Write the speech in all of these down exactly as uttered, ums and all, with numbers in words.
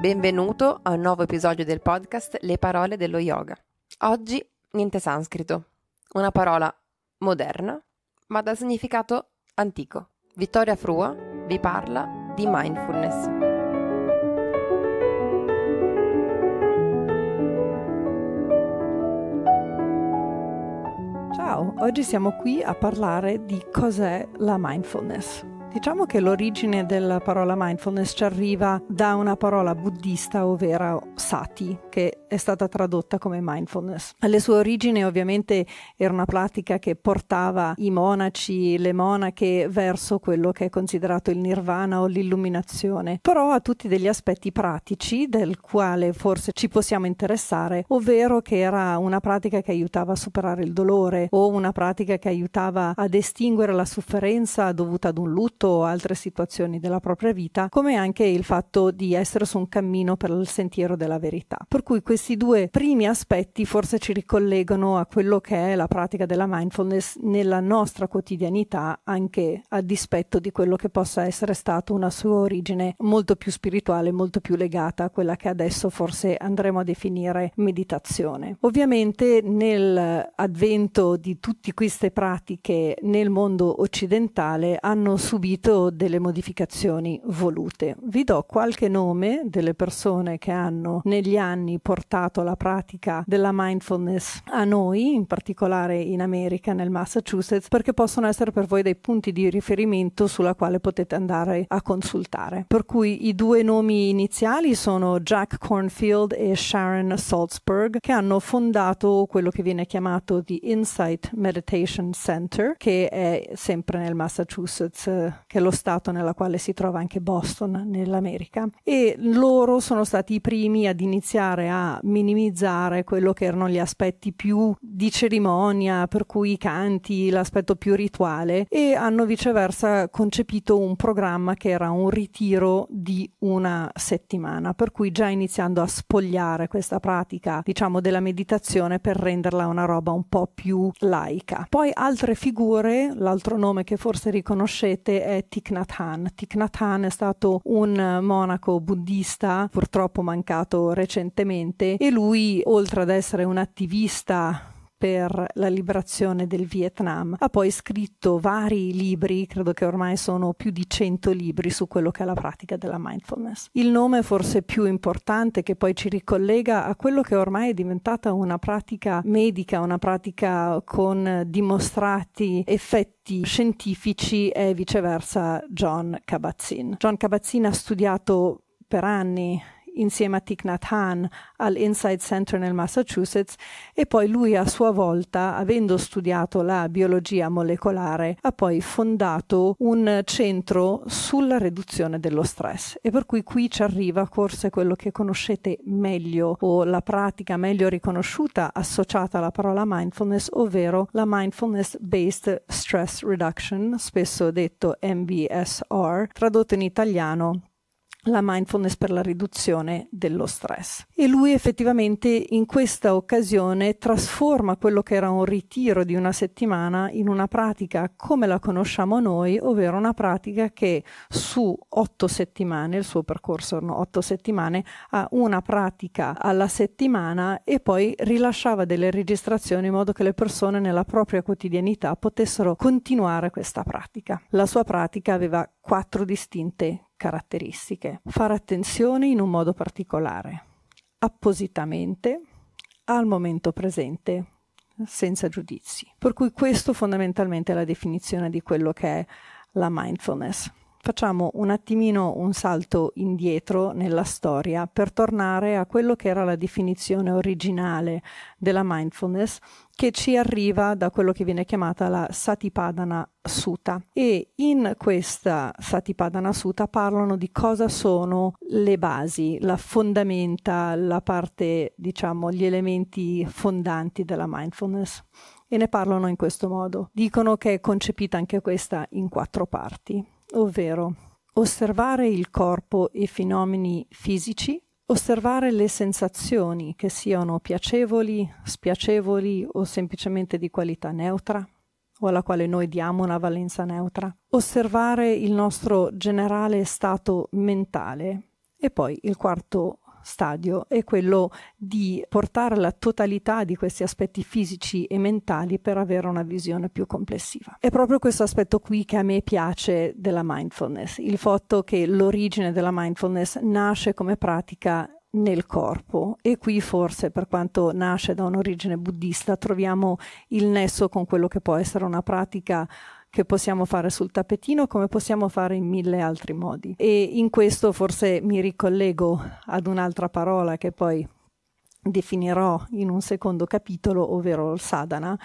Benvenuto a un nuovo episodio del podcast Le parole dello yoga. Oggi niente sanscrito, una parola moderna ma dal significato antico. Vittoria Frua vi parla di mindfulness. Ciao, oggi siamo qui a parlare di cos'è la mindfulness. Diciamo che l'origine della parola mindfulness ci arriva da una parola buddista, ovvero sati, che è stata tradotta come mindfulness. Alle sue origini ovviamente era una pratica che portava i monaci, le monache verso quello che è considerato il nirvana o l'illuminazione, però ha tutti degli aspetti pratici del quale forse ci possiamo interessare, ovvero che era una pratica che aiutava a superare il dolore o una pratica che aiutava ad estinguere la sofferenza dovuta ad un lutto o altre situazioni della propria vita, come anche il fatto di essere su un cammino per il sentiero della verità. Per cui questi due primi aspetti forse ci ricollegano a quello che è la pratica della mindfulness nella nostra quotidianità, anche a dispetto di quello che possa essere stato una sua origine molto più spirituale, molto più legata a quella che adesso forse andremo a definire meditazione. Ovviamente nell'avvento di tutte queste pratiche nel mondo occidentale hanno subito delle modificazioni volute. Vi do qualche nome delle persone che hanno negli anni portato la pratica della mindfulness a noi, in particolare in America, nel Massachusetts, perché possono essere per voi dei punti di riferimento sulla quale potete andare a consultare. Per cui i due nomi iniziali sono Jack Kornfield e Sharon Salzberg, che hanno fondato quello che viene chiamato The Insight Meditation Center, che è sempre nel Massachusetts, che è lo stato nella quale si trova anche Boston nell'America, e loro sono stati i primi ad iniziare a minimizzare quello che erano gli aspetti più di cerimonia, per cui i canti, l'aspetto più rituale, e hanno viceversa concepito un programma che era un ritiro di una settimana, per cui già iniziando a spogliare questa pratica, diciamo, della meditazione per renderla una roba un po' più laica. Poi altre figure, l'altro nome che forse riconoscete è Thich Nhat Hanh. Thich Nhat Hanh è stato un monaco buddista, purtroppo mancato recentemente, e lui, oltre ad essere un attivista per la liberazione del Vietnam, ha poi scritto vari libri, credo che ormai sono più di cento libri su quello che è la pratica della mindfulness. Il nome forse più importante, che poi ci ricollega a quello che ormai è diventata una pratica medica, una pratica con dimostrati effetti scientifici, è viceversa John Kabat-Zinn. John Kabat-Zinn ha studiato per anni insieme a Thich Nhat Hanh all'Insight Center nel Massachusetts, e poi lui a sua volta, avendo studiato la biologia molecolare, ha poi fondato un centro sulla riduzione dello stress, e per cui qui ci arriva forse quello che conoscete meglio, o la pratica meglio riconosciuta associata alla parola mindfulness, ovvero la Mindfulness Based Stress Reduction, spesso detto M B S R, tradotto in italiano la mindfulness per la riduzione dello stress. E lui effettivamente in questa occasione trasforma quello che era un ritiro di una settimana in una pratica come la conosciamo noi, ovvero una pratica che su otto settimane, il suo percorso erano otto settimane, ha una pratica alla settimana, e poi rilasciava delle registrazioni in modo che le persone nella propria quotidianità potessero continuare questa pratica. La sua pratica aveva quattro distinte caratteristiche: fare attenzione in un modo particolare, appositamente, al momento presente, senza giudizi. Per cui questo fondamentalmente è la definizione di quello che è la mindfulness. Facciamo un attimino un salto indietro nella storia per tornare a quello che era la definizione originale della mindfulness, che ci arriva da quello che viene chiamata la Satipaṭṭhāna Sutta, e in questa Satipaṭṭhāna Sutta parlano di cosa sono le basi, la fondamenta, la parte, diciamo, gli elementi fondanti della mindfulness, e ne parlano in questo modo. Dicono che è concepita anche questa in quattro parti, ovvero osservare il corpo e i fenomeni fisici, osservare le sensazioni, che siano piacevoli, spiacevoli o semplicemente di qualità neutra, o alla quale noi diamo una valenza neutra, osservare il nostro generale stato mentale e poi il quarto stadio è quello di portare la totalità di questi aspetti fisici e mentali per avere una visione più complessiva. È proprio questo aspetto qui che a me piace della mindfulness, il fatto che l'origine della mindfulness nasce come pratica nel corpo e qui forse, per quanto nasce da un'origine buddista, troviamo il nesso con quello che può essere una pratica che possiamo fare sul tappetino, come possiamo fare in mille altri modi. E in questo forse mi ricollego ad un'altra parola che poi definirò in un secondo capitolo, ovvero il sadhana,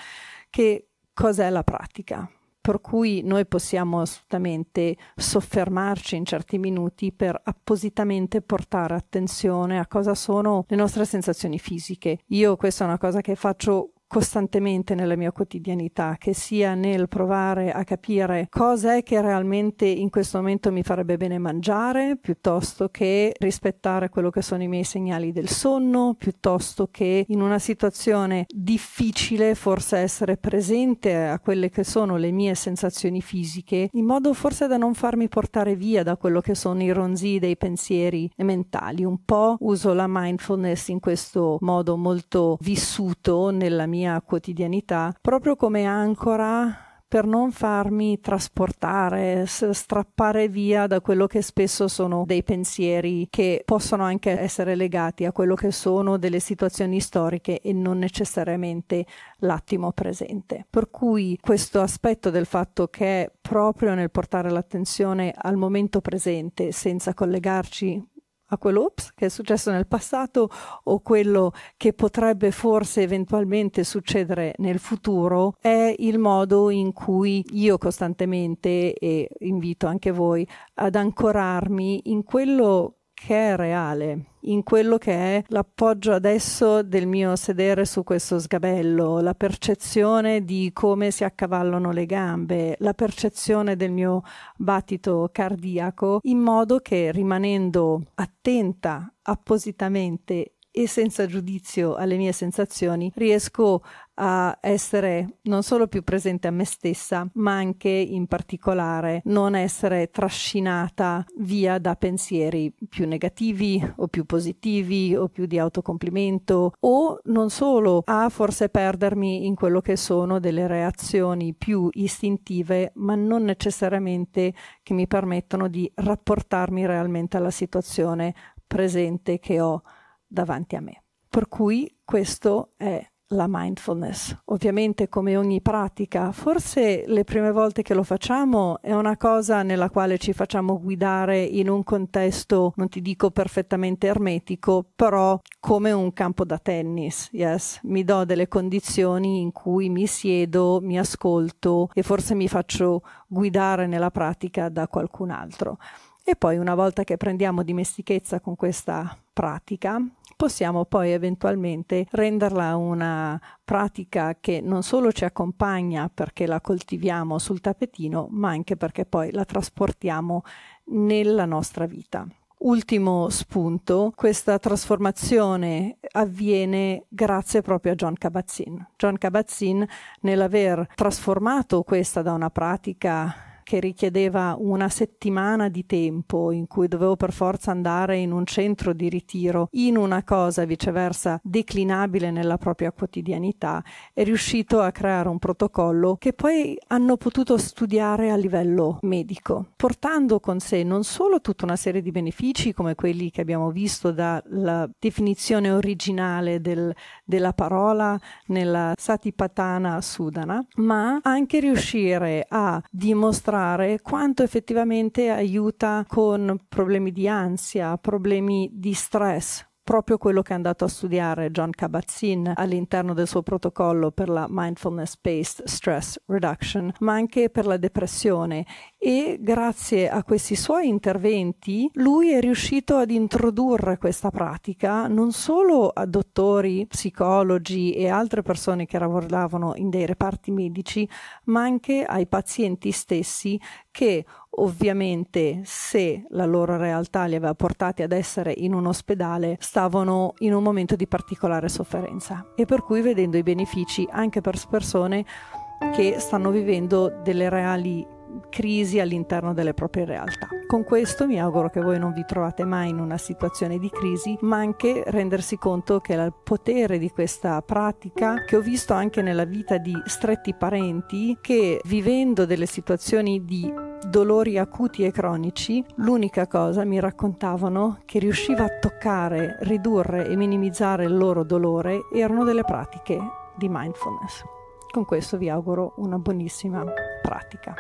che cos'è la pratica. Per cui noi possiamo assolutamente soffermarci in certi minuti per appositamente portare attenzione a cosa sono le nostre sensazioni fisiche. Io questa è una cosa che faccio costantemente nella mia quotidianità, che sia nel provare a capire cosa è che realmente in questo momento mi farebbe bene mangiare, piuttosto che rispettare quello che sono i miei segnali del sonno, piuttosto che in una situazione difficile forse essere presente a quelle che sono le mie sensazioni fisiche, in modo forse da non farmi portare via da quello che sono i ronzii dei pensieri mentali. Un po' uso la mindfulness in questo modo molto vissuto nella mia quotidianità, proprio come ancora per non farmi trasportare, strappare via da quello che spesso sono dei pensieri che possono anche essere legati a quello che sono delle situazioni storiche e non necessariamente l'attimo presente. Per cui questo aspetto del fatto che proprio nel portare l'attenzione al momento presente senza collegarci a quello ops, che è successo nel passato o quello che potrebbe forse eventualmente succedere nel futuro, è il modo in cui io costantemente, e invito anche voi, ad ancorarmi in quello che è reale, in quello che è l'appoggio adesso del mio sedere su questo sgabello, la percezione di come si accavallano le gambe, la percezione del mio battito cardiaco, in modo che, rimanendo attenta appositamente e senza giudizio alle mie sensazioni, riesco a essere non solo più presente a me stessa, ma anche in particolare non essere trascinata via da pensieri più negativi o più positivi o più di autocomplimento, o non solo a forse perdermi in quello che sono delle reazioni più istintive, ma non necessariamente che mi permettono di rapportarmi realmente alla situazione presente che ho davanti a me. Per cui questo è la mindfulness. Ovviamente, come ogni pratica, forse le prime volte che lo facciamo è una cosa nella quale ci facciamo guidare in un contesto, non ti dico perfettamente ermetico, però come un campo da tennis, yes? Mi do delle condizioni in cui mi siedo, mi ascolto e forse mi faccio guidare nella pratica da qualcun altro. E poi, una volta che prendiamo dimestichezza con questa pratica, possiamo poi eventualmente renderla una pratica che non solo ci accompagna perché la coltiviamo sul tappetino, ma anche perché poi la trasportiamo nella nostra vita. Ultimo spunto, questa trasformazione avviene grazie proprio a John Kabat-Zinn. John Kabat-Zinn, nell'aver trasformato questa da una pratica che richiedeva una settimana di tempo in cui dovevo per forza andare in un centro di ritiro, in una cosa viceversa declinabile nella propria quotidianità, è riuscito a creare un protocollo che poi hanno potuto studiare a livello medico, portando con sé non solo tutta una serie di benefici come quelli che abbiamo visto dalla definizione originale del, della parola nella Satipaṭṭhāna Sutta, ma anche riuscire a dimostrare quanto effettivamente aiuta con problemi di ansia, problemi di stress, proprio quello che è andato a studiare John Kabat-Zinn all'interno del suo protocollo per la Mindfulness Based Stress Reduction, ma anche per la depressione. E grazie a questi suoi interventi lui è riuscito ad introdurre questa pratica non solo a dottori, psicologi e altre persone che lavoravano in dei reparti medici, ma anche ai pazienti stessi che ovviamente, se la loro realtà li aveva portati ad essere in un ospedale, stavano in un momento di particolare sofferenza, e per cui vedendo i benefici anche per persone che stanno vivendo delle reali crisi all'interno delle proprie realtà. Con questo mi auguro che voi non vi trovate mai in una situazione di crisi, ma anche rendersi conto che il potere di questa pratica, che ho visto anche nella vita di stretti parenti, che vivendo delle situazioni di dolori acuti e cronici, l'unica cosa, mi raccontavano, che riusciva a toccare, ridurre e minimizzare il loro dolore erano delle pratiche di mindfulness. Con questo vi auguro una buonissima pratica.